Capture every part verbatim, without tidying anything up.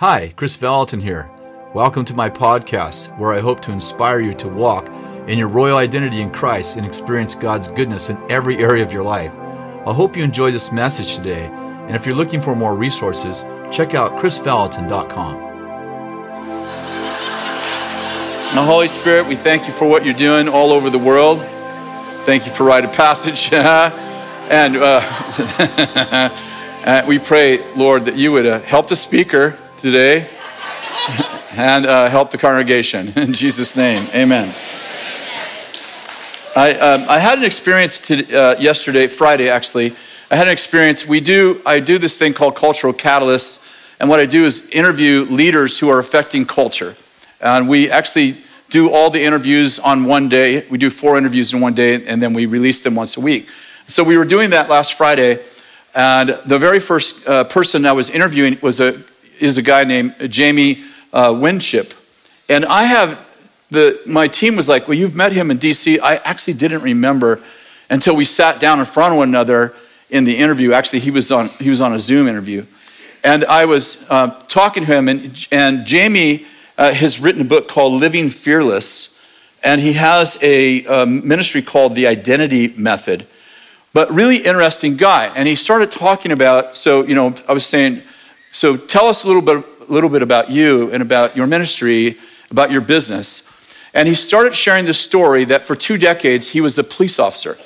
Hi, Chris Vallotton here. Welcome to my podcast, where I hope to inspire you to walk in your royal identity in Christ and experience God's goodness in every area of your life. I hope you enjoy this message today, and if you're looking for more resources, check out chris vallotton dot com. Now, Holy Spirit, we thank you for what you're doing all over the world. Thank you for rite of passage. and uh, and we pray, Lord, that you would uh, help the speaker today and uh, help the congregation. In Jesus' name, amen. I um, I had an experience to, uh, yesterday, Friday actually. I had an experience. We do I do this thing called Cultural Catalysts, and what I do is interview leaders who are affecting culture. And we actually do all the interviews on one day. We do four interviews in one day, and then we release them once a week. So we were doing that last Friday, and the very first uh, person I was interviewing was a is a guy named Jamie uh, Winship. And I have the my team was like, well, you've met him in D C. I actually didn't remember until we sat down in front of one another in the interview. Actually, he was on he was on a Zoom interview, and I was uh, talking to him, and and Jamie. Uh, has written a book called Living Fearless, and he has a uh, ministry called The Identity Method. But really interesting guy, and he started talking about. So you know, I was saying, so tell us a little bit, a little bit about you and about your ministry, about your business. And he started sharing this story that for two decades he was a police officer,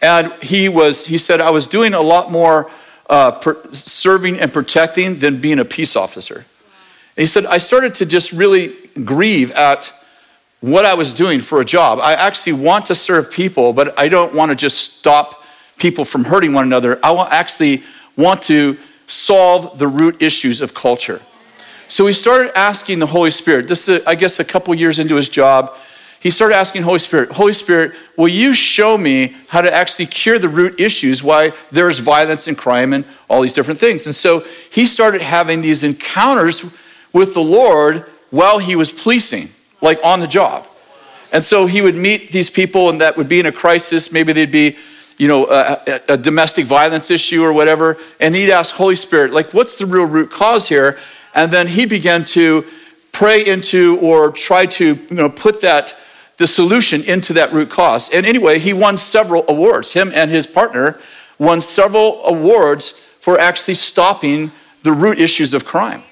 and he was. He said, I was doing a lot more uh, per- serving and protecting than being a peace officer. He said, I started to just really grieve at what I was doing for a job. I actually want to serve people, but I don't want to just stop people from hurting one another. I actually want to solve the root issues of culture. So he started asking the Holy Spirit, this is, I guess, a couple years into his job, he started asking Holy Spirit, Holy Spirit, will you show me how to actually cure the root issues, why there's violence and crime and all these different things? And so he started having these encounters with the Lord while he was policing, like on the job. And so he would meet these people and that would be in a crisis. Maybe they'd be, you know, a, a domestic violence issue or whatever. And he'd ask Holy Spirit, like, what's the real root cause here? And then he began to pray into or try to, you know, put that, the solution into that root cause. And anyway, he won several awards. Him and his partner won several awards for actually stopping the root issues of crime.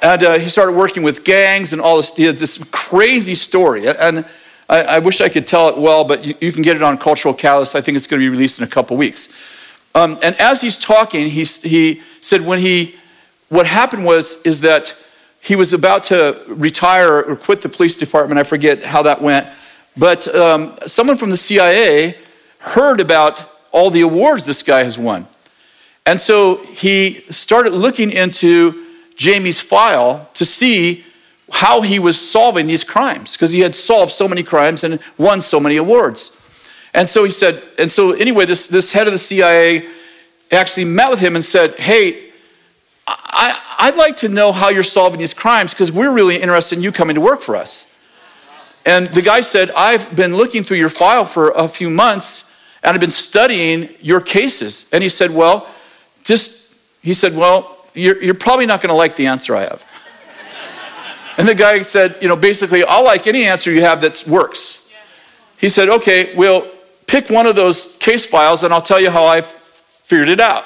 And uh, he started working with gangs and all this. He had this crazy story. And I, I wish I could tell it well, but you, you can get it on Cultural Catalyst. I think it's going to be released in a couple weeks. Um, and as he's talking, he, he said when he, what happened was, is that he was about to retire or quit the police department. I forget how that went. But um, someone from the C I A heard about all the awards this guy has won. And so he started looking into Jamie's file to see how he was solving these crimes, because he had solved so many crimes and won so many awards. And so he said, and so anyway, this, this head of the C I A actually met with him and said, hey, I, I'd like to know how you're solving these crimes, because we're really interested in you coming to work for us. And the guy said, I've been looking through your file for a few months, and I've been studying your cases. And he said, well, just, he said, well, You're, you're probably not going to like the answer I have. And the guy said, you know, basically, I'll like any answer you have that works. He said, okay, we'll pick one of those case files and I'll tell you how I figured it out.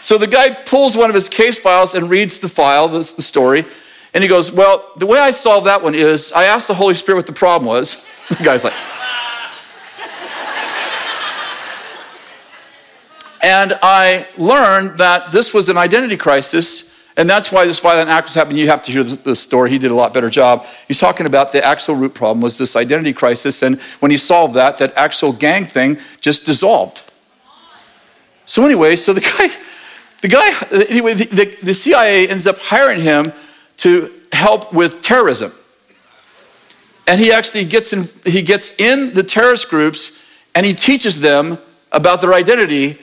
So the guy pulls one of his case files and reads the file, the, the story, and he goes, well, the way I solved that one is I asked the Holy Spirit what the problem was. The guy's like... And I learned that this was an identity crisis, and that's why this violent act was happening. You have to hear the story. He did a lot better job. He's talking about the actual root problem was this identity crisis, and when he solved that, that actual gang thing just dissolved. So anyway, so the guy, the guy, anyway, the, the, the C I A ends up hiring him to help with terrorism, and he actually gets in. He gets in the terrorist groups, and he teaches them about their identity.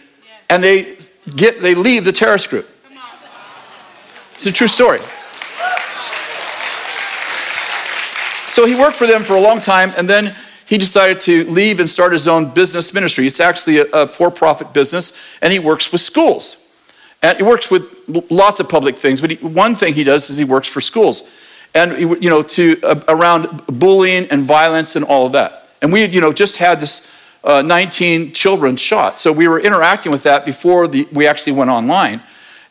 And they get they leave the terrorist group. It's a true story. So he worked for them for a long time, and then he decided to leave and start his own business ministry. It's actually a, a for-profit business, and he works with schools. And he works with lots of public things, but he, one thing he does is he works for schools, and you know, to uh, around bullying and violence and all of that. And we had, you know, just had this uh, nineteen children shot, so we were interacting with that before the, we actually went online.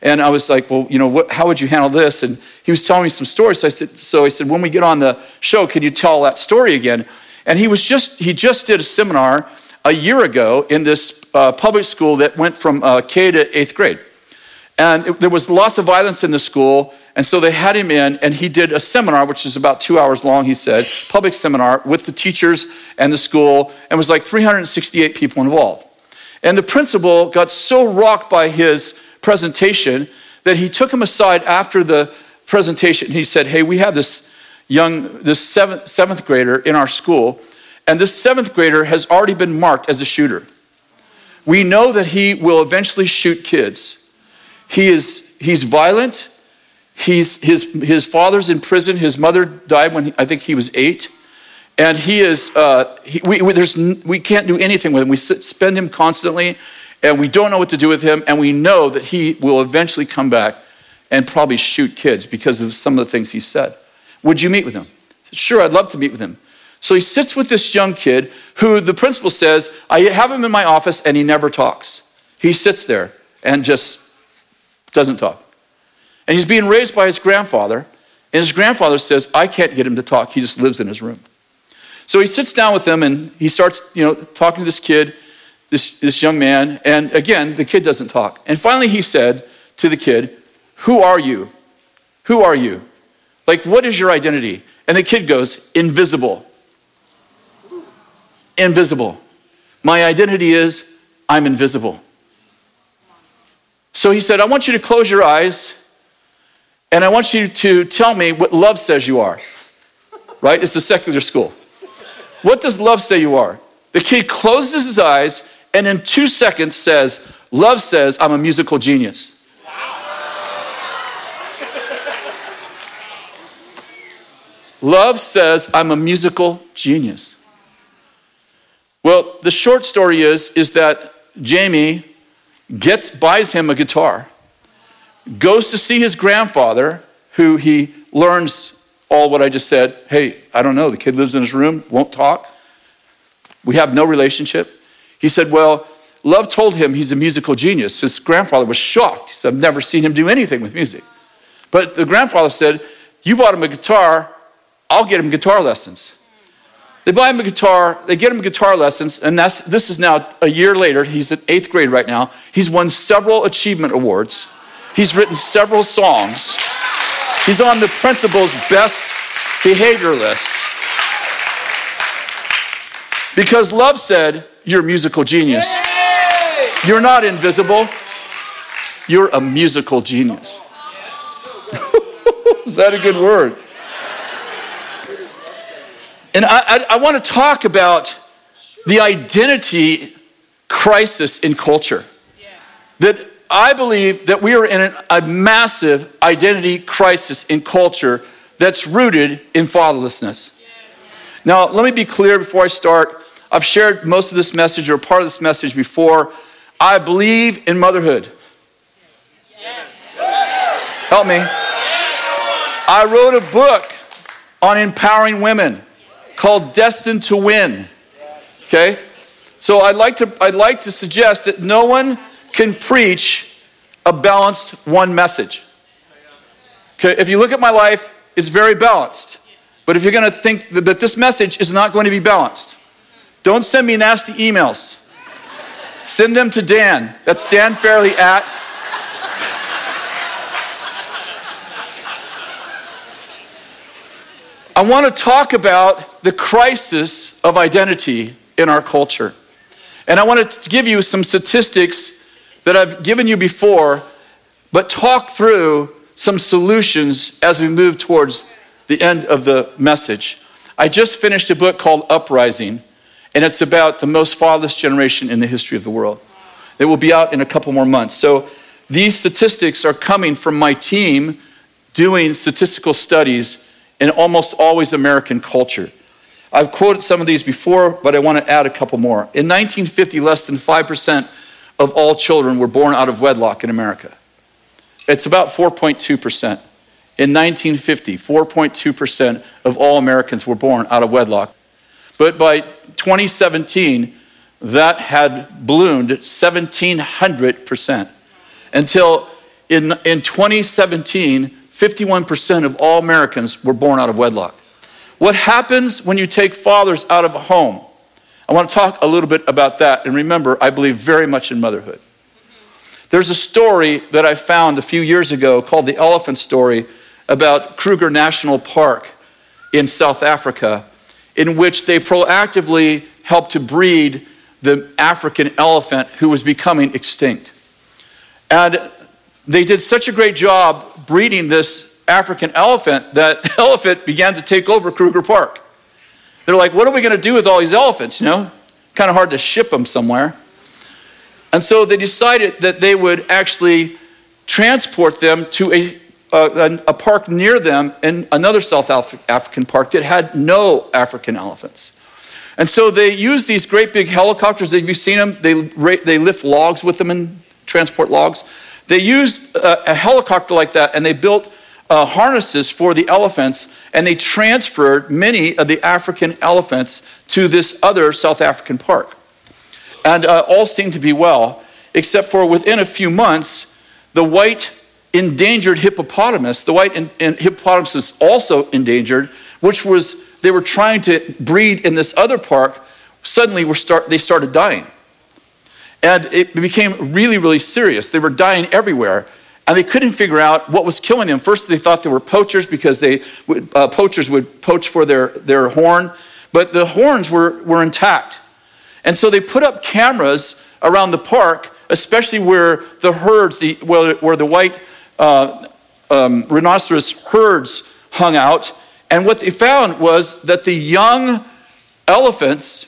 And I was like, well, you know, what, how would you handle this? And he was telling me some stories. So I said, so I said, when we get on the show, can you tell that story again? And he was just, he just did a seminar a year ago in this uh, public school that went from uh, K to eighth grade. And it, there was lots of violence in the school. And so they had him in, and he did a seminar, which is about two hours long, he said, public seminar with the teachers and the school, and it was like three hundred sixty-eight people involved. And the principal got so rocked by his presentation that he took him aside after the presentation. He said, hey, we have this young, this seventh, seventh grader in our school, and this seventh grader has already been marked as a shooter. We know that he will eventually shoot kids. He is, he's violent. He's, his, his father's in prison. His mother died when he, I think he was eight. And he is, uh, he, we, we, there's, we can't do anything with him. We spend him constantly, and we don't know what to do with him, and we know that he will eventually come back and probably shoot kids because of some of the things he said. Would you meet with him? Said, sure, I'd love to meet with him. So he sits with this young kid who the principal says, I have him in my office, and he never talks. He sits there and just doesn't talk. And he's being raised by his grandfather, and his grandfather says, I can't get him to talk. He just lives in his room. So he sits down with him, and he starts, you know, talking to this kid, This, this young man, and again, the kid doesn't talk. And finally he said to the kid, who are you? Who are you? Like, what is your identity? And the kid goes, invisible. Invisible. My identity is, I'm invisible. So he said, I want you to close your eyes, and I want you to tell me what love says you are. Right? It's a secular school. What does love say you are? The kid closes his eyes, and in two seconds says, love says, I'm a musical genius. Wow. Love says, I'm a musical genius. Well, the short story is, is that Jamie gets, buys him a guitar, goes to see his grandfather, who he learns all what I just said. Hey, I don't know, the kid lives in his room, won't talk. We have no relationship. He said, well, love told him he's a musical genius. His grandfather was shocked. He said, I've never seen him do anything with music. But the grandfather said, you bought him a guitar, I'll get him guitar lessons. They buy him a guitar, they get him guitar lessons, and that's, this is now a year later. He's in eighth grade right now. He's won several achievement awards. He's written several songs. He's on the principal's best behavior list. Because love said, you're a musical genius. Yay! You're not invisible. You're a musical genius. Is that a good word? And I, I, I want to talk about the identity crisis in culture. That I believe that we are in an, a massive identity crisis in culture that's rooted in fatherlessness. Now, let me be clear before I start. I've shared most of this message or part of this message before. I believe in motherhood. Yes. Yes. Help me. Yes. I wrote a book on empowering women called Destined to Win. Okay? So I'd like to, I'd like to suggest that no one can preach a balanced one message. Okay? If you look at my life, it's very balanced. But if you're going to think that this message is not going to be balanced, don't send me nasty emails. Send them to Dan. That's Dan Fairley at. I want to talk about the crisis of identity in our culture. And I want to give you some statistics that I've given you before, but talk through some solutions as we move towards the end of the message. I just finished a book called Uprising, and it's about the most fatherless generation in the history of the world. It will be out in a couple more months. So these statistics are coming from my team doing statistical studies in almost always American culture. I've quoted some of these before, but I want to add a couple more. In nineteen fifty, less than five percent of all children were born out of wedlock in America. It's about four point two percent. In nineteen fifty, four point two percent of all Americans were born out of wedlock. But by twenty seventeen, that had ballooned seventeen hundred percent. Until in, in twenty seventeen, fifty-one percent of all Americans were born out of wedlock. What happens when you take fathers out of a home? I want to talk a little bit about that. And remember, I believe very much in motherhood. There's a story that I found a few years ago called the elephant story about Kruger National Park in South Africa, in which they proactively helped to breed the African elephant who was becoming extinct. And they did such a great job breeding this African elephant that the elephant began to take over Kruger Park. They're like, what are we going to do with all these elephants? You know, kind of hard to ship them somewhere. And so they decided that they would actually transport them to a a, a park near them in another South Af- African park that had no African elephants. And so they used these great big helicopters. Have you seen them? They they lift logs with them and transport logs. They used a, a helicopter like that, and they built Uh, harnesses for the elephants, and they transferred many of the African elephants to this other South African park. And uh, all seemed to be well, except for within a few months, the white endangered hippopotamus, the white in, in hippopotamus was also endangered, which was, they were trying to breed in this other park, suddenly were start, they started dying. And it became really, really serious. They were dying everywhere. And they couldn't figure out what was killing them. First, they thought they were poachers because they would, uh, poachers would poach for their, their horn. But the horns were, were intact. And so they put up cameras around the park, especially where the herds, the where, where the white uh, um, rhinoceros herds hung out. And what they found was that the young elephants...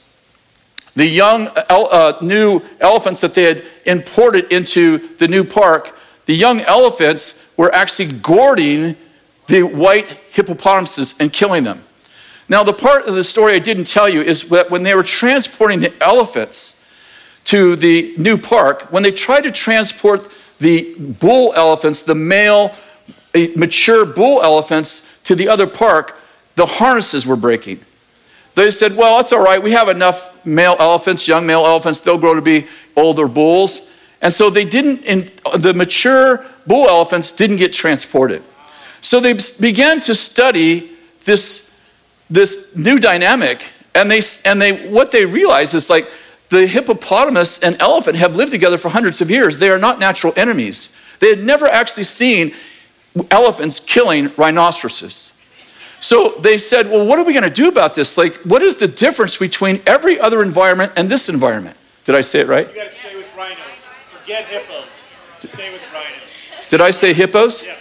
the young uh, new elephants that they had imported into the new park, the young elephants were actually goring the white hippopotamuses and killing them. Now, the part of the story I didn't tell you is that when they were transporting the elephants to the new park, when they tried to transport the bull elephants, the male, mature bull elephants to the other park, the harnesses were breaking. They said, well, that's all right. We have enough male elephants, young male elephants. They'll grow to be older bulls. And so they didn't, in, the mature bull elephants didn't get transported. So they began to study this, this new dynamic. And they, and they, what they realized is like the hippopotamus and elephant have lived together for hundreds of years. They are not natural enemies. They had never actually seen elephants killing rhinoceroses. So they said, well, what are we going to do about this? Like, what is the difference between every other environment and this environment? Did I say it right? You got to stay with rhinos. Forget hippos. Stay with rhinos. Did I say hippos? Yes.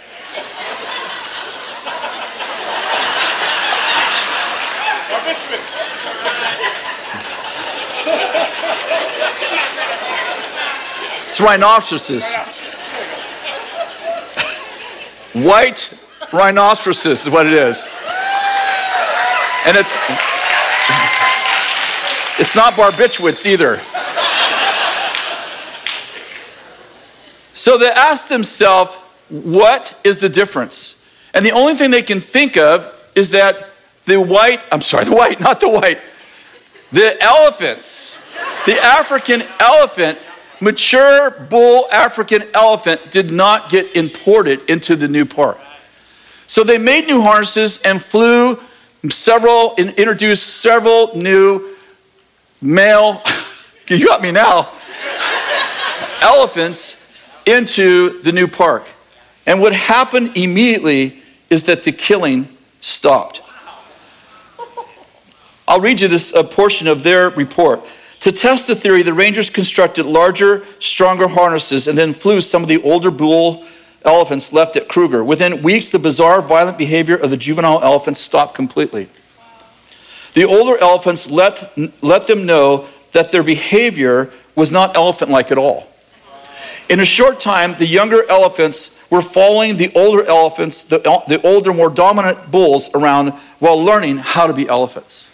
It's rhinoceroses. White rhinoceroses is what it is. And it's it's not barbiturates either. So they ask themselves, what is the difference? And the only thing they can think of is that the white, I'm sorry, the white, not the white, the elephants, the African elephant, mature bull African elephant did not get imported into the new park. So they made new harnesses and flew several, and introduced several new male, you got me now, elephants into the new park. And what happened immediately is that the killing stopped. I'll read you this uh, portion of their report. To test the theory, the rangers constructed larger, stronger harnesses and then flew some of the older bull elephants left at Kruger. Within weeks, the bizarre, violent behavior of the juvenile elephants stopped completely. The older elephants let, let them know that their behavior was not elephant-like at all. In a short time, the younger elephants were following the older elephants, the, the older, more dominant bulls around while learning how to be elephants.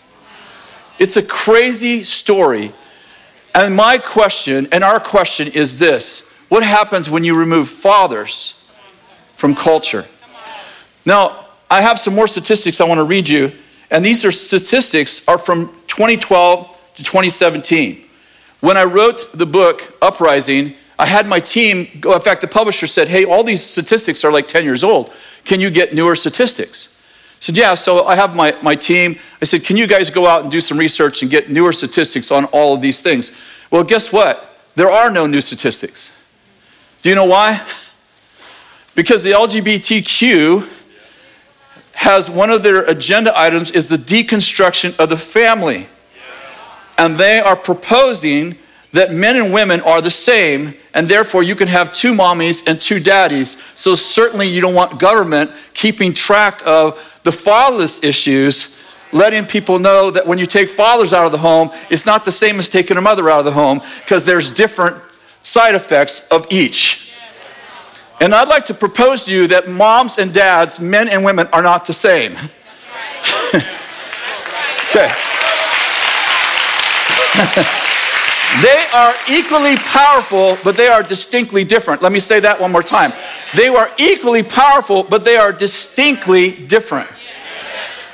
It's a crazy story. And my question and our question is this: what happens when you remove fathers from culture. Now, I have some more statistics I want to read you, and these are statistics are from twenty twelve to twenty seventeen. When I wrote the book, Uprising, I had my team go, in fact, the publisher said, hey, all these statistics are like ten years old. Can you get newer statistics? I said, yeah, so I have my, my team. I said, can you guys go out and do some research and get newer statistics on all of these things? Well, guess what? There are no new statistics. Do you know why? Because the L G B T Q has one of their agenda items is the deconstruction of the family. And they are proposing that men and women are the same, and therefore you can have two mommies and two daddies. So certainly you don't want government keeping track of the fatherless issues, letting people know that when you take fathers out of the home, it's not the same as taking a mother out of the home, because there's different side effects of each. And I'd like to propose to you that moms and dads, men and women, are not the same. Okay. They are equally powerful, but they are distinctly different. Let me say that one more time. They are equally powerful, but they are distinctly different.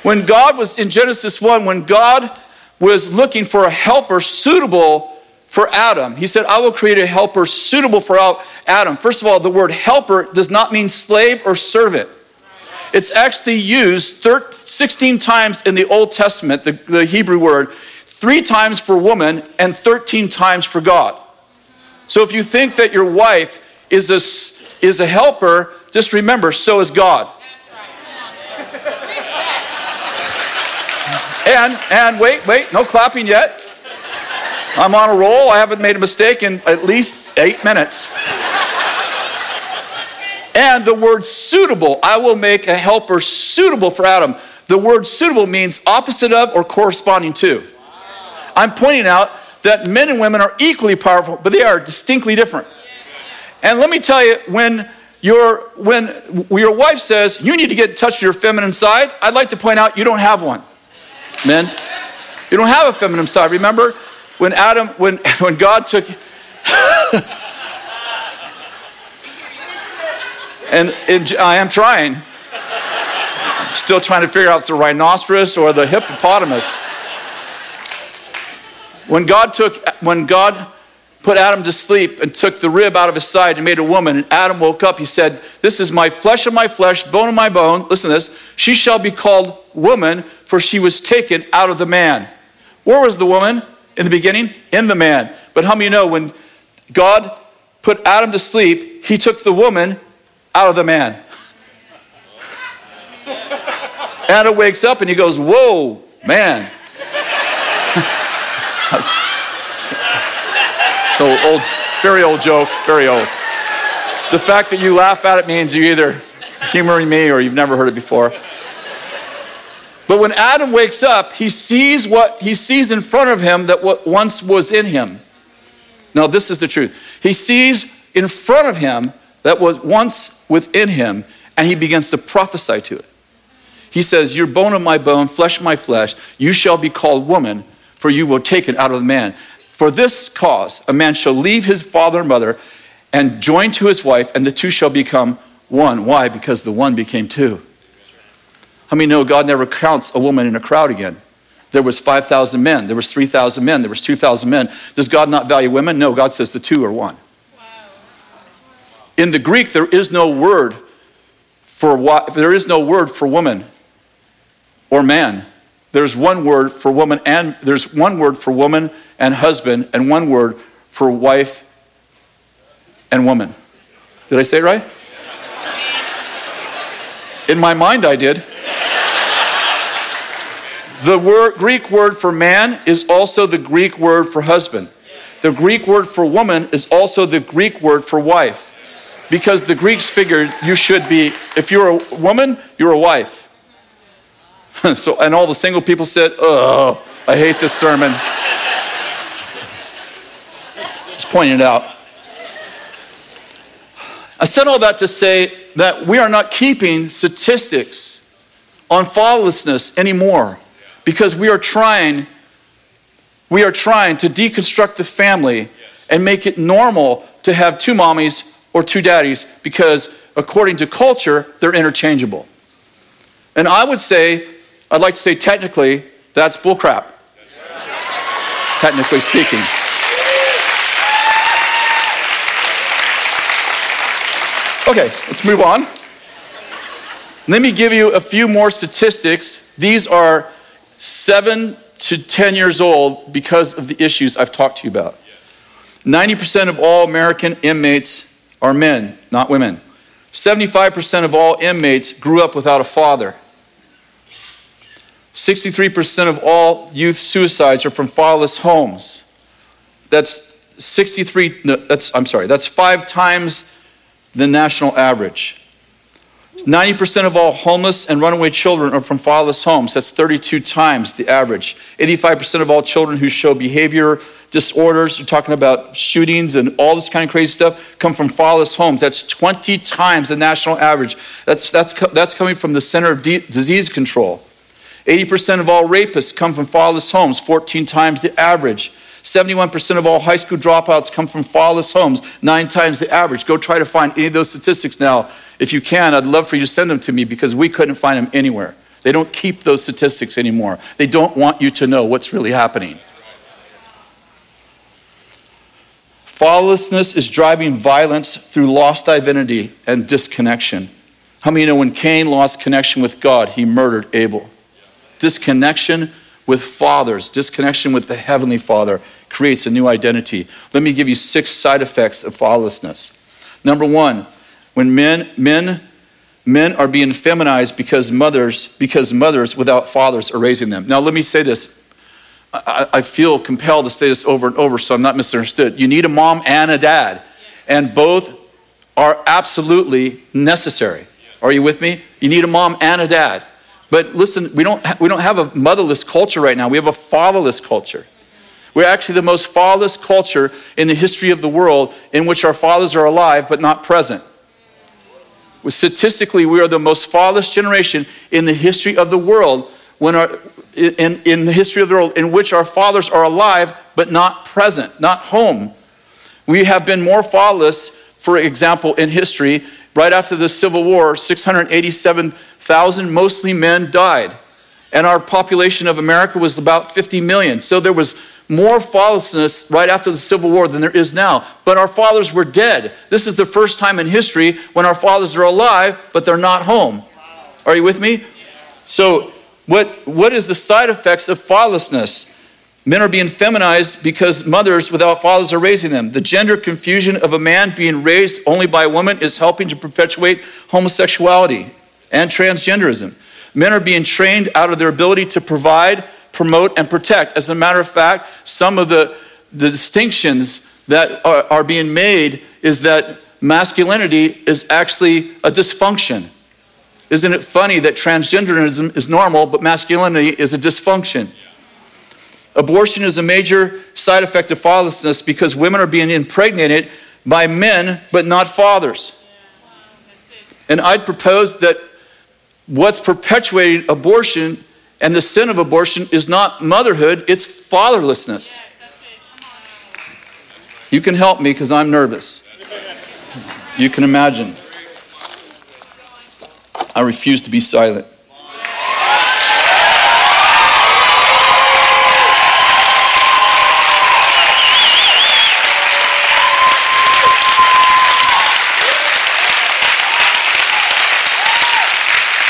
When God was in Genesis one, when God was looking for a helper suitable for Adam, he said, I will create a helper suitable for Adam. First of all, the word helper does not mean slave or servant. It's actually used sixteen times in the Old Testament, the, the Hebrew word, three times for woman and thirteen times for God. So if you think that your wife is a, is a helper, just remember, so is God. That's right. and, and wait, wait, no clapping yet. I'm on a roll. I haven't made a mistake in at least eight minutes. And the word suitable, I will make a helper suitable for Adam. The word suitable means opposite of or corresponding to. I'm pointing out that men and women are equally powerful, but they are distinctly different. And let me tell you, when your when your wife says, you need to get in touch with your feminine side, I'd like to point out you don't have one, men. You don't have a feminine side. Remember when Adam, when, when God took... and, and I am trying. I'm still trying to figure out if it's the rhinoceros or the hippopotamus. When God took, when God put Adam to sleep and took the rib out of his side and made a woman, and Adam woke up, he said, this is my flesh of my flesh, bone of my bone. Listen to this. She shall be called woman, for she was taken out of the man. Where was the woman in the beginning? In the man. But how many know when God put Adam to sleep, he took the woman out of the man? Adam wakes up and he goes, whoa, man. So old, very old joke, very old. The fact that you laugh at it means you're either humoring me or you've never heard it before. But when Adam wakes up, he sees what he sees in front of him that what once was in him. Now, this is the truth. He sees in front of him that was once within him, and he begins to prophesy to it. He says, "You're bone of my bone, flesh of my flesh. You shall be called woman, for you will take it out of the man. For this cause, a man shall leave his father and mother and join to his wife, and the two shall become one." Why? Because the one became two. How many know God never counts a woman in a crowd again? There was five thousand men. There was three thousand men. There was two thousand men. Does God not value women? No, God says the two are one. Wow. In the Greek, there is no word for what, there is no word for woman or man. There's one word for woman and there's one word for woman and husband and one word for wife and woman. Did I say it right? In my mind I did. The word, Greek word for man is also the Greek word for husband. The Greek word for woman is also the Greek word for wife. Because the Greeks figured you should be, if you're a woman, you're a wife. So, and all the single people said, oh, I hate this sermon. Just pointing it out. I said all that to say that we are not keeping statistics on fatherlessness anymore because we are trying, we are trying to deconstruct the family and make it normal to have two mommies or two daddies because according to culture, they're interchangeable. And I would say, I'd like to say technically, that's bullcrap. Technically speaking. Okay, let's move on. Let me give you a few more statistics. These are seven to ten years old because of the issues I've talked to you about. ninety percent of all American inmates are men, not women. seventy-five percent of all inmates grew up without a father. sixty-three percent of all youth suicides are from fatherless homes. That's sixty-three, no, that's, I'm sorry, that's five times the national average. ninety percent of all homeless and runaway children are from fatherless homes. That's thirty-two times the average. eighty-five percent of all children who show behavior disorders, you're talking about shootings and all this kind of crazy stuff, come from fatherless homes. That's twenty times the national average. That's, that's, that's coming from the Center of D- Disease Control. eighty percent of all rapists come from fatherless homes, fourteen times the average. seventy-one percent of all high school dropouts come from fatherless homes, nine times the average. Go try to find any of those statistics now. If you can, I'd love for you to send them to me because we couldn't find them anywhere. They don't keep those statistics anymore. They don't want you to know what's really happening. Fatherlessness is driving violence through lost identity and disconnection. How many know when Cain lost connection with God, he murdered Abel? Disconnection with fathers, disconnection with the Heavenly Father creates a new identity. Let me give you six side effects of fatherlessness. Number one, when men men men are being feminized because mothers because mothers without fathers are raising them. Now let me say this. I, I feel compelled to say this over and over, so I'm not misunderstood. You need a mom and a dad, and both are absolutely necessary. Are you with me? You need a mom and a dad. But listen, we don't ha- we don't have a motherless culture right now. We have a fatherless culture. We're actually the most fatherless culture in the history of the world, in which our fathers are alive but not present. Statistically, we are the most fatherless generation in the history of the world, when our in, in the history of the world in which our fathers are alive but not present, not home. We have been more fatherless, for example, in history. Right after the Civil War, six hundred eighty-seven thousand, mostly men, died. And our population of America was about fifty million. So there was more fatherlessness right after the Civil War than there is now. But our fathers were dead. This is the first time in history when our fathers are alive, but they're not home. Are you with me? So what what is the side effects of fatherlessness? Men are being feminized because mothers without fathers are raising them. The gender confusion of a man being raised only by a woman is helping to perpetuate homosexuality and transgenderism. Men are being trained out of their ability to provide, promote, and protect. As a matter of fact, some of the, the distinctions that are, are being made is that masculinity is actually a dysfunction. Isn't it funny that transgenderism is normal, but masculinity is a dysfunction? Abortion is a major side effect of fatherlessness because women are being impregnated by men, but not fathers. And I'd propose that what's perpetuating abortion and the sin of abortion is not motherhood, it's fatherlessness. You can help me because I'm nervous. You can imagine. I refuse to be silent.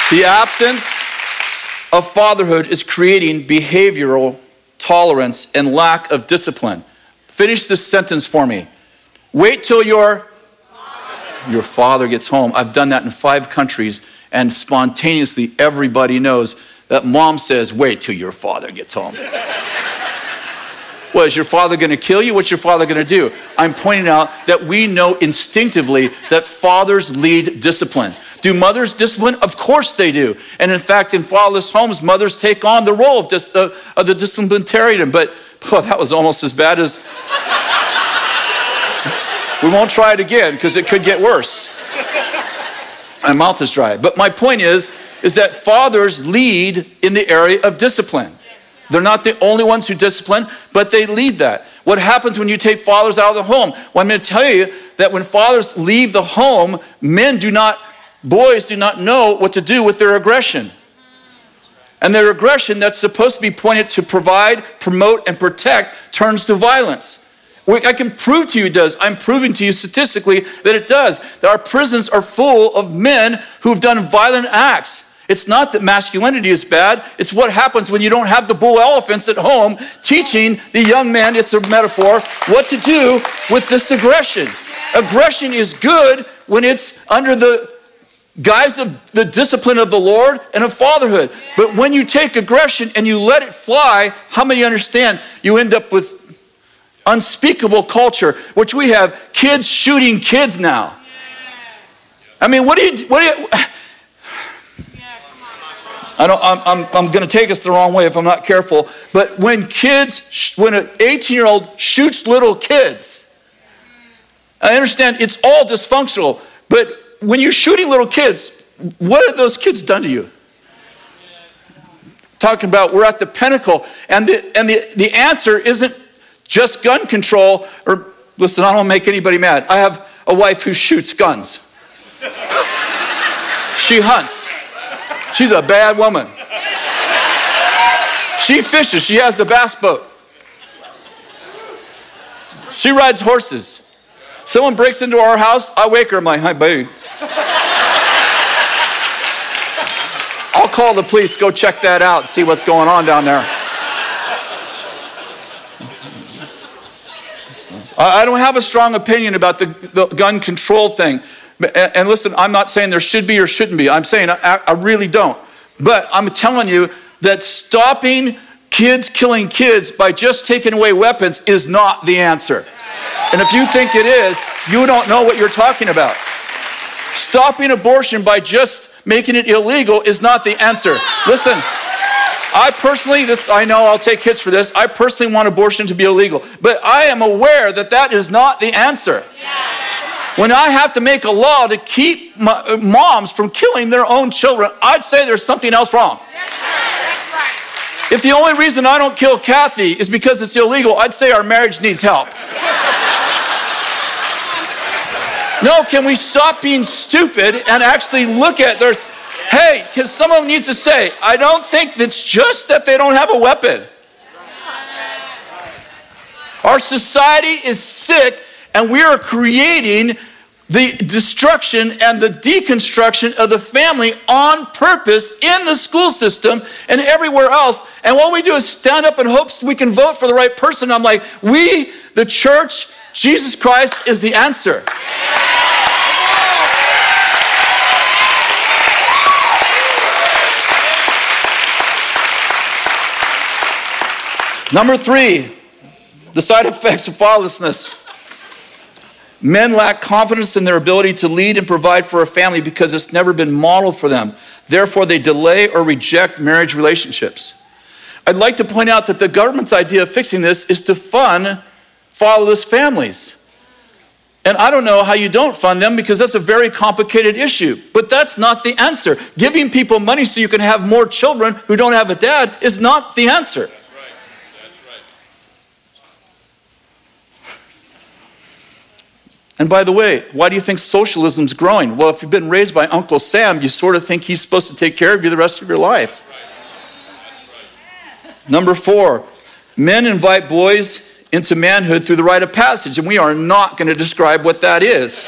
The absence of fatherhood is creating behavioral tolerance and lack of discipline. Finish this sentence for me. Wait till your, your father gets home. I've done that in five countries, and spontaneously everybody knows that mom says, wait till your father gets home. Well, is your father going to kill you? What's your father going to do? I'm pointing out that we know instinctively that fathers lead discipline. Do mothers discipline? Of course they do. And in fact, in fatherless homes, mothers take on the role of, dis- uh, of the disciplinarian. But oh, that was almost as bad as... We won't try it again because it could get worse. My mouth is dry. But my point is, is that fathers lead in the area of discipline. They're not the only ones who discipline, but they lead that. What happens when you take fathers out of the home? Well, I'm going to tell you that when fathers leave the home, men do not, boys do not know what to do with their aggression. And their aggression that's supposed to be pointed to provide, promote, and protect turns to violence. I can prove to you it does. I'm proving to you statistically that it does. That our prisons are full of men who've done violent acts. It's not that masculinity is bad. It's what happens when you don't have the bull elephants at home teaching the young man, it's a metaphor, what to do with this aggression. Aggression is good when it's under the guise of the discipline of the Lord and of fatherhood. But when you take aggression and you let it fly, how many understand? You end up with unspeakable culture, which we have kids shooting kids now. I mean, what do you, what do you, I don't, I'm, I'm, I'm going to take us the wrong way if I'm not careful, but when kids, when an eighteen year old shoots little kids, I understand it's all dysfunctional, but when you're shooting little kids, what have those kids done to you? Talking about we're at the pinnacle, and the, and the, the answer isn't just gun control, or listen, I don't make anybody mad. I have a wife who shoots guns. She hunts. She's a bad woman. She fishes. She has the bass boat. She rides horses. Someone breaks into our house, I wake her, I'm like, hi, baby. I'll call the police, go check that out, see what's going on down there. I don't have a strong opinion about the, the gun control thing. And, and listen, I'm not saying there should be or shouldn't be. I'm saying I, I really don't. But I'm telling you that stopping kids killing kids by just taking away weapons is not the answer. And if you think it is, you don't know what you're talking about. Stopping abortion by just making it illegal is not the answer. Listen. I personally, this I know I'll take hits for this, I personally want abortion to be illegal. But I am aware that that is not the answer. Yes. When I have to make a law to keep my, moms from killing their own children, I'd say there's something else wrong. Yes, sir. That's right. If the only reason I don't kill Kathy is because it's illegal, I'd say our marriage needs help. Yes. No, can we stop being stupid and actually look at, there's, hey, because someone needs to say, I don't think it's just that they don't have a weapon. Our society is sick, and we are creating the destruction and the deconstruction of the family on purpose in the school system and everywhere else. And what we do is stand up and hope we can vote for the right person. I'm like, we, the church, Jesus Christ is the answer. Number three, the side effects of fatherlessness. Men lack confidence in their ability to lead and provide for a family because it's never been modeled for them. Therefore, they delay or reject marriage relationships. I'd like to point out that the government's idea of fixing this is to fund fatherless families. And I don't know how you don't fund them because that's a very complicated issue. But that's not the answer. Giving people money so you can have more children who don't have a dad is not the answer. And by the way, why do you think socialism's growing? Well, if you've been raised by Uncle Sam, you sort of think he's supposed to take care of you the rest of your life. That's right. That's right. Number four, men invite boys into manhood through the rite of passage, and we are not going to describe what that is.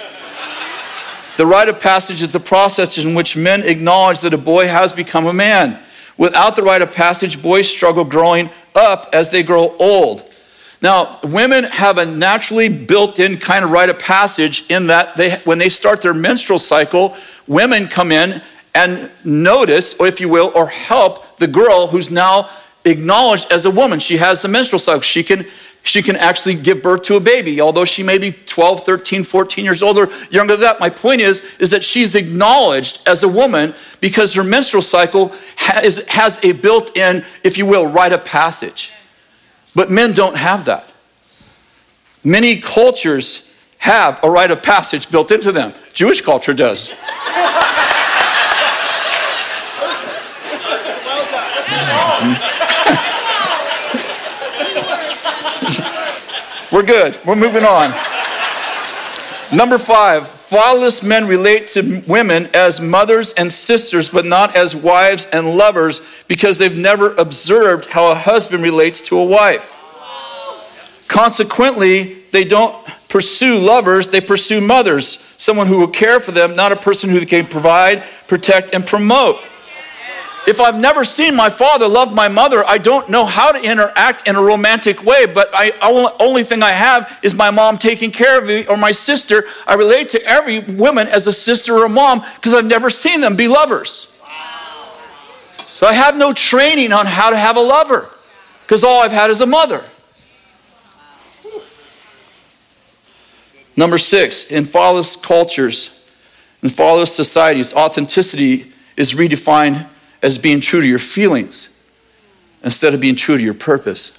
The rite of passage is the process in which men acknowledge that a boy has become a man. Without the rite of passage, boys struggle growing up as they grow old. Now, women have a naturally built-in kind of rite of passage in that they, when they start their menstrual cycle, women come in and notice, or if you will, or help the girl who's now acknowledged as a woman. She has the menstrual cycle. She can, she can actually give birth to a baby, although she may be twelve, thirteen, fourteen years old or younger than that. My point is, is that she's acknowledged as a woman because her menstrual cycle has, has a built-in, if you will, rite of passage. But men don't have that. Many cultures have a rite of passage built into them. Jewish culture does. We're good. We're moving on. Number five, fatherless men relate to women as mothers and sisters, but not as wives and lovers, because they've never observed how a husband relates to a wife. Consequently, they don't pursue lovers, they pursue mothers, someone who will care for them, not a person who can provide, protect, and promote. If I've never seen my father love my mother, I don't know how to interact in a romantic way, but I, I only thing I have is my mom taking care of me or my sister. I relate to every woman as a sister or a mom because I've never seen them be lovers. Wow. So I have no training on how to have a lover because all I've had is a mother. Number six, in fatherless cultures, in fatherless societies, authenticity is redefined as being true to your feelings instead of being true to your purpose.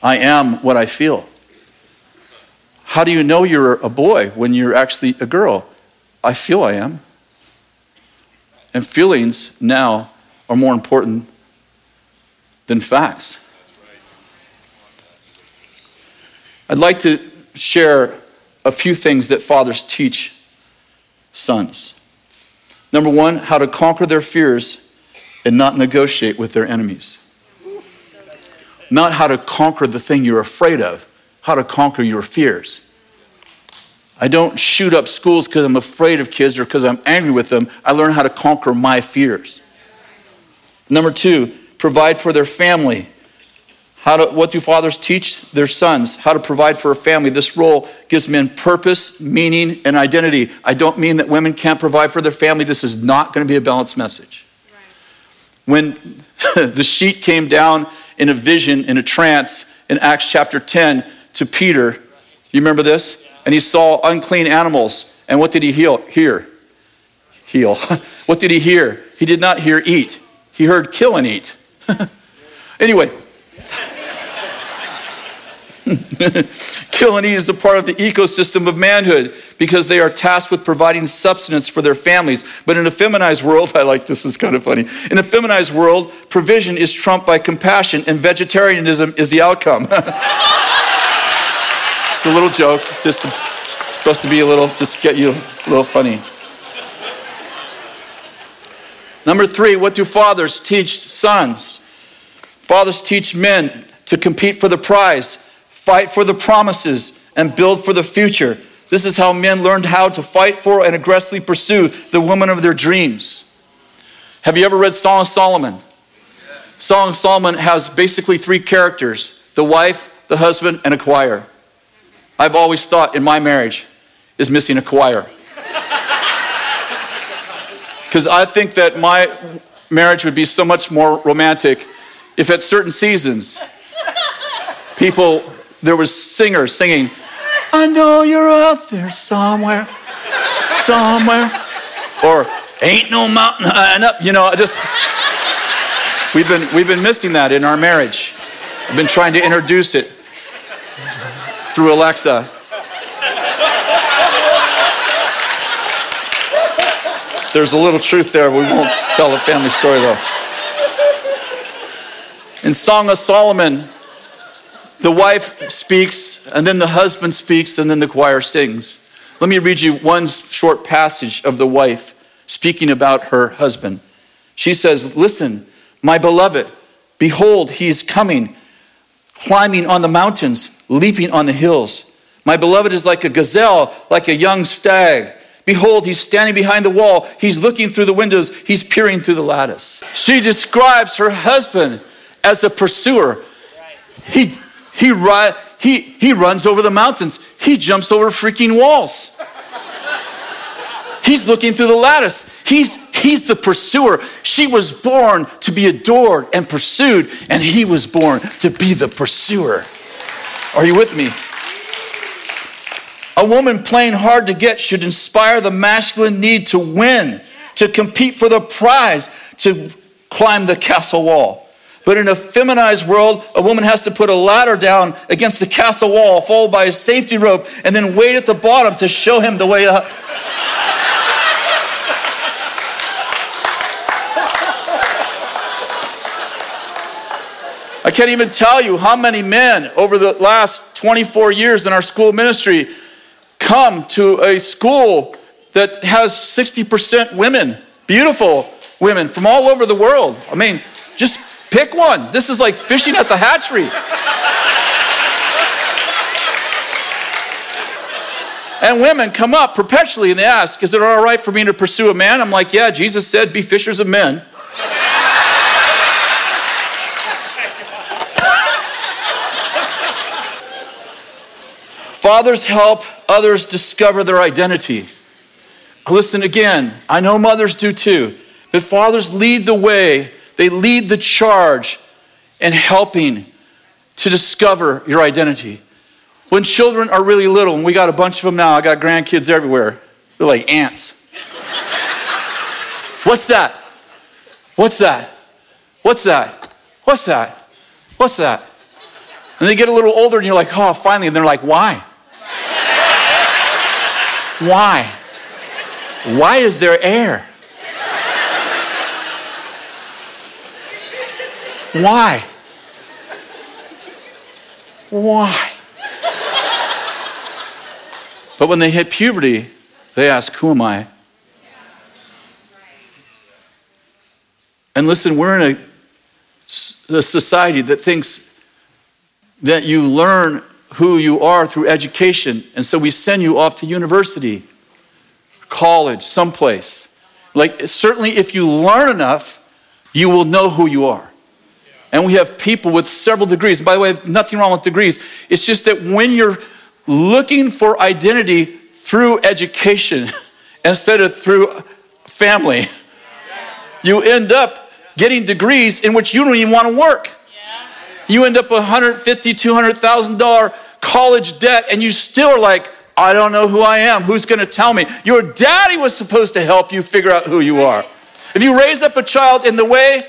I am what I feel. How do you know you're a boy when you're actually a girl? I feel I am. And feelings now are more important than facts. I'd like to share a few things that fathers teach sons. Number one, how to conquer their fears and not negotiate with their enemies. Not how to conquer the thing you're afraid of, how to conquer your fears. I don't shoot up schools because I'm afraid of kids or because I'm angry with them. I learn how to conquer my fears. Number two, provide for their family. How do, what do fathers teach their sons? How to provide for a family. This role gives men purpose, meaning, and identity. I don't mean that women can't provide for their family. This is not going to be a balanced message. Right. When the sheet came down in a vision, in a trance, in Acts chapter ten to Peter, you remember this? Yeah. And he saw unclean animals. And what did he heal? Hear. Heal. What did he hear? He did not hear eat. He heard kill and eat. Anyway. Kill and eat is a part of the ecosystem of manhood because they are tasked with providing subsistence for their families. But in a feminized world, I like this, is kind of funny. In a feminized world, provision is trumped by compassion and vegetarianism is the outcome. It's a little joke, just supposed to be a little, just get you a little funny. Number three, what do fathers teach sons? Fathers teach men to compete for the prize, fight for the promises, and build for the future. This is how men learned how to fight for and aggressively pursue the woman of their dreams. Have you ever read Song of Solomon? Song of Solomon has basically three characters, the wife, the husband, and a choir. I've always thought in my marriage is missing a choir. Because I think that my marriage would be so much more romantic if at certain seasons people, there was singers singing, I know you're up there somewhere, somewhere, or ain't no mountain high enough. You know, I just, we've been, we've been missing that in our marriage. I've been trying to introduce it through Alexa. There's a little truth there. We won't tell a family story though. In Song of Solomon, the wife speaks, and then the husband speaks, and then the choir sings. Let me read you one short passage of the wife speaking about her husband. She says, listen, my beloved, behold, he is coming, climbing on the mountains, leaping on the hills. My beloved is like a gazelle, like a young stag. Behold, he's standing behind the wall. He's looking through the windows. He's peering through the lattice. She describes her husband as a pursuer. He... He, ri- he, he runs over the mountains. He jumps over freaking walls. He's looking through the lattice. He's, he's the pursuer. She was born to be adored and pursued, and he was born to be the pursuer. Are you with me? A woman playing hard to get should inspire the masculine need to win, to compete for the prize, to climb the castle wall. But in a feminized world, a woman has to put a ladder down against the castle wall, followed by a safety rope, and then wait at the bottom to show him the way up. I can't even tell you how many men over the last twenty-four years in our school ministry come to a school that has sixty percent women, beautiful women from all over the world. I mean, just pick one. This is like fishing at the hatchery. And women come up perpetually and they ask, is it all right for me to pursue a man? I'm like, yeah, Jesus said, be fishers of men. Fathers help others discover their identity. Listen again, I know mothers do too, but fathers lead the way. They lead the charge in helping to discover your identity. When children are really little, and we got a bunch of them now, I got grandkids everywhere. They're like ants. What's that? What's that? What's that? What's that? What's that? And they get a little older and you're like, oh, finally. And they're like, why? Why? Why is there air? Why? Why? But when they hit puberty, they ask, who am I? And listen, we're in a, a society that thinks that you learn who you are through education. And so we send you off to university, college, someplace. Like, certainly if you learn enough, you will know who you are. And we have people with several degrees. By the way, nothing wrong with degrees. It's just that when you're looking for identity through education instead of through family, you end up getting degrees in which you don't even want to work. Yeah. You end up with one hundred fifty thousand dollars, two hundred thousand dollars college debt, and you still are like, I don't know who I am. Who's going to tell me? Your daddy was supposed to help you figure out who you are. If you raise up a child in the way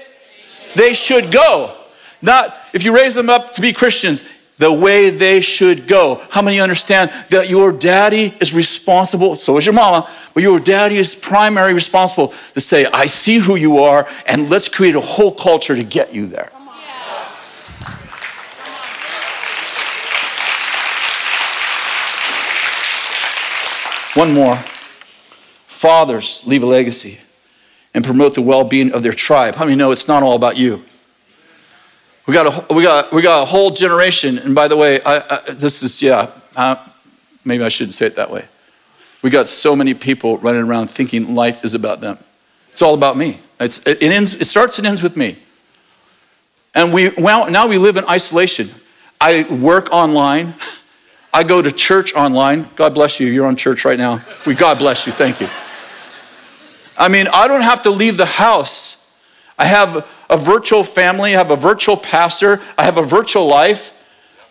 they should go, not if you raise them up to be Christians, the way they should go. How many understand that your daddy is responsible, so is your mama, but your daddy is primarily responsible to say, I see who you are, and let's create a whole culture to get you there. Come on. Yeah. Come on. One more. Fathers leave a legacy and promote the well-being of their tribe. How many know it's not all about you? We got a we got we got a whole generation, and by the way, I, I, this is yeah. Uh, maybe I shouldn't say it that way. We got so many people running around thinking life is about them. It's all about me. It's it, it ends. It starts and ends with me. And we well now we live in isolation. I work online. I go to church online. God bless you. You're on church right now. We God bless you. Thank you. I mean, I don't have to leave the house. I have a virtual family, I have a virtual pastor, I have a virtual life.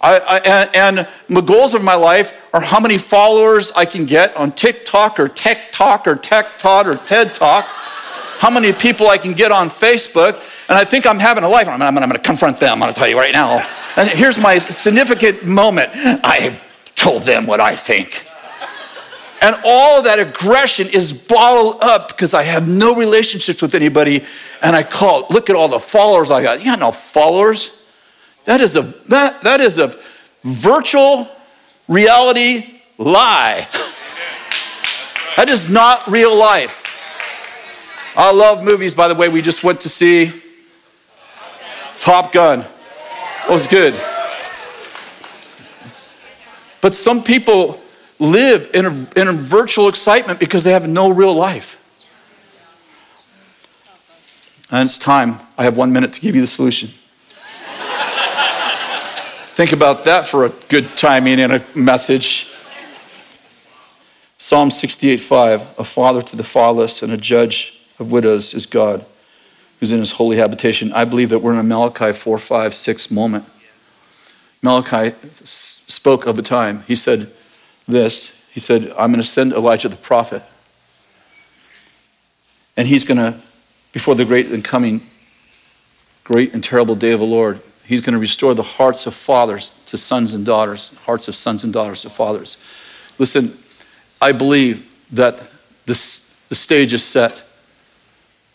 I, I, and, and the goals of my life are how many followers I can get on TikTok or Tech Talk or Tech Tot or TED Talk, how many people I can get on Facebook. And I think I'm having a life. I'm, I'm, I'm going to confront them, I'm going to tell you right now. And here's my significant moment. I told them what I think. And all of that aggression is bottled up because I have no relationships with anybody. And I call it, look at all the followers I got. You got no followers. That is a that that is a virtual reality lie. That is not real life. I love movies, by the way. We just went to see Top Gun. That was good. But some people live in a, in a virtual excitement because they have no real life. And it's time. I have one minute to give you the solution. Think about that for a good timing and a message. Psalm sixty-eight five, a father to the fatherless and a judge of widows is God, who's in his holy habitation. I believe that we're in a Malachi four, five, six moment. Malachi spoke of a time. He said, This, he said, I'm going to send Elijah the prophet. And he's going to, before the great and coming, great and terrible day of the Lord, he's going to restore the hearts of fathers to sons and daughters, hearts of sons and daughters to fathers. Listen, I believe that this, the stage is set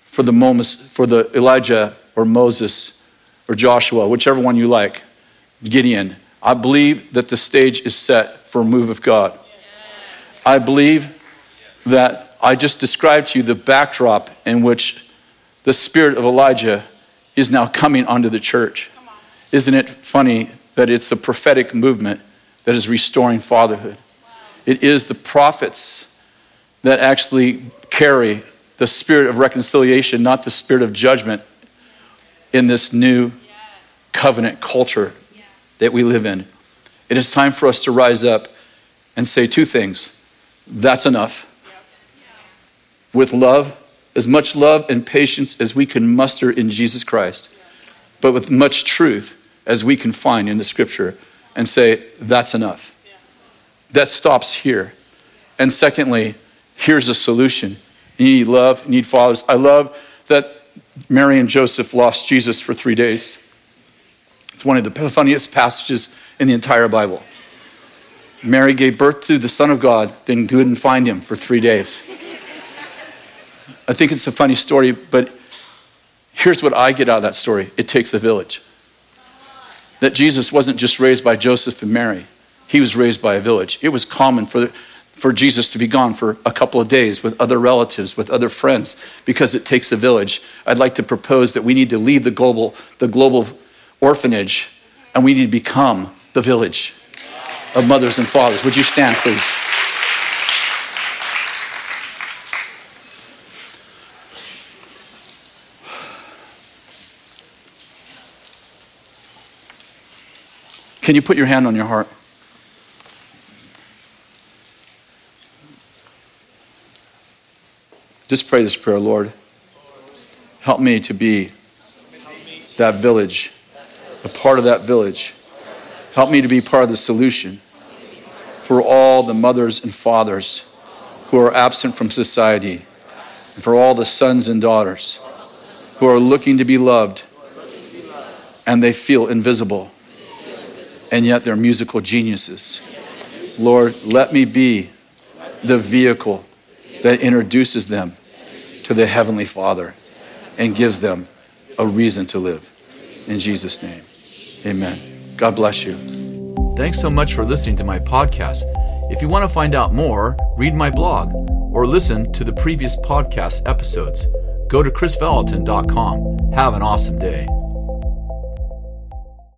for the moments, for the Elijah or Moses or Joshua, whichever one you like, Gideon. I believe that the stage is set for a move of God. I believe that I just described to you the backdrop in which the spirit of Elijah is now coming onto the church. Isn't it funny that it's the prophetic movement that is restoring fatherhood? Wow. It is the prophets that actually carry the spirit of reconciliation, not the spirit of judgment, in this new yes. covenant culture yeah. that we live in. It is time for us to rise up and say two things. That's enough. Yep. With love, as much love and patience as we can muster in Jesus Christ, but with much truth as we can find in the scripture, and say, that's enough. Yeah. That stops here. And secondly, here's a solution. You need love, you need fathers. I love that Mary and Joseph lost Jesus for three days. It's one of the funniest passages in the entire Bible. Mary gave birth to the Son of God, then couldn't find him for three days. I think it's a funny story, but here's what I get out of that story. It takes a village. That Jesus wasn't just raised by Joseph and Mary. He was raised by a village. It was common for, for Jesus to be gone for a couple of days with other relatives, with other friends, because it takes a village. I'd like to propose that we need to leave the global, the global orphanage, and we need to become the village of mothers and fathers. Would you stand, please? Can you put your hand on your heart? Just pray this prayer, Lord. Help me to be that village, a part of that village. Help me to be part of the solution for all the mothers and fathers who are absent from society, and for all the sons and daughters who are looking to be loved and they feel invisible. And yet they're musical geniuses. Lord, let me be the vehicle that introduces them to the Heavenly Father and gives them a reason to live. In Jesus' name, amen. God bless you. Thanks so much for listening to my podcast. If you want to find out more, read my blog or listen to the previous podcast episodes. Go to chris vallotton dot com. Have an awesome day.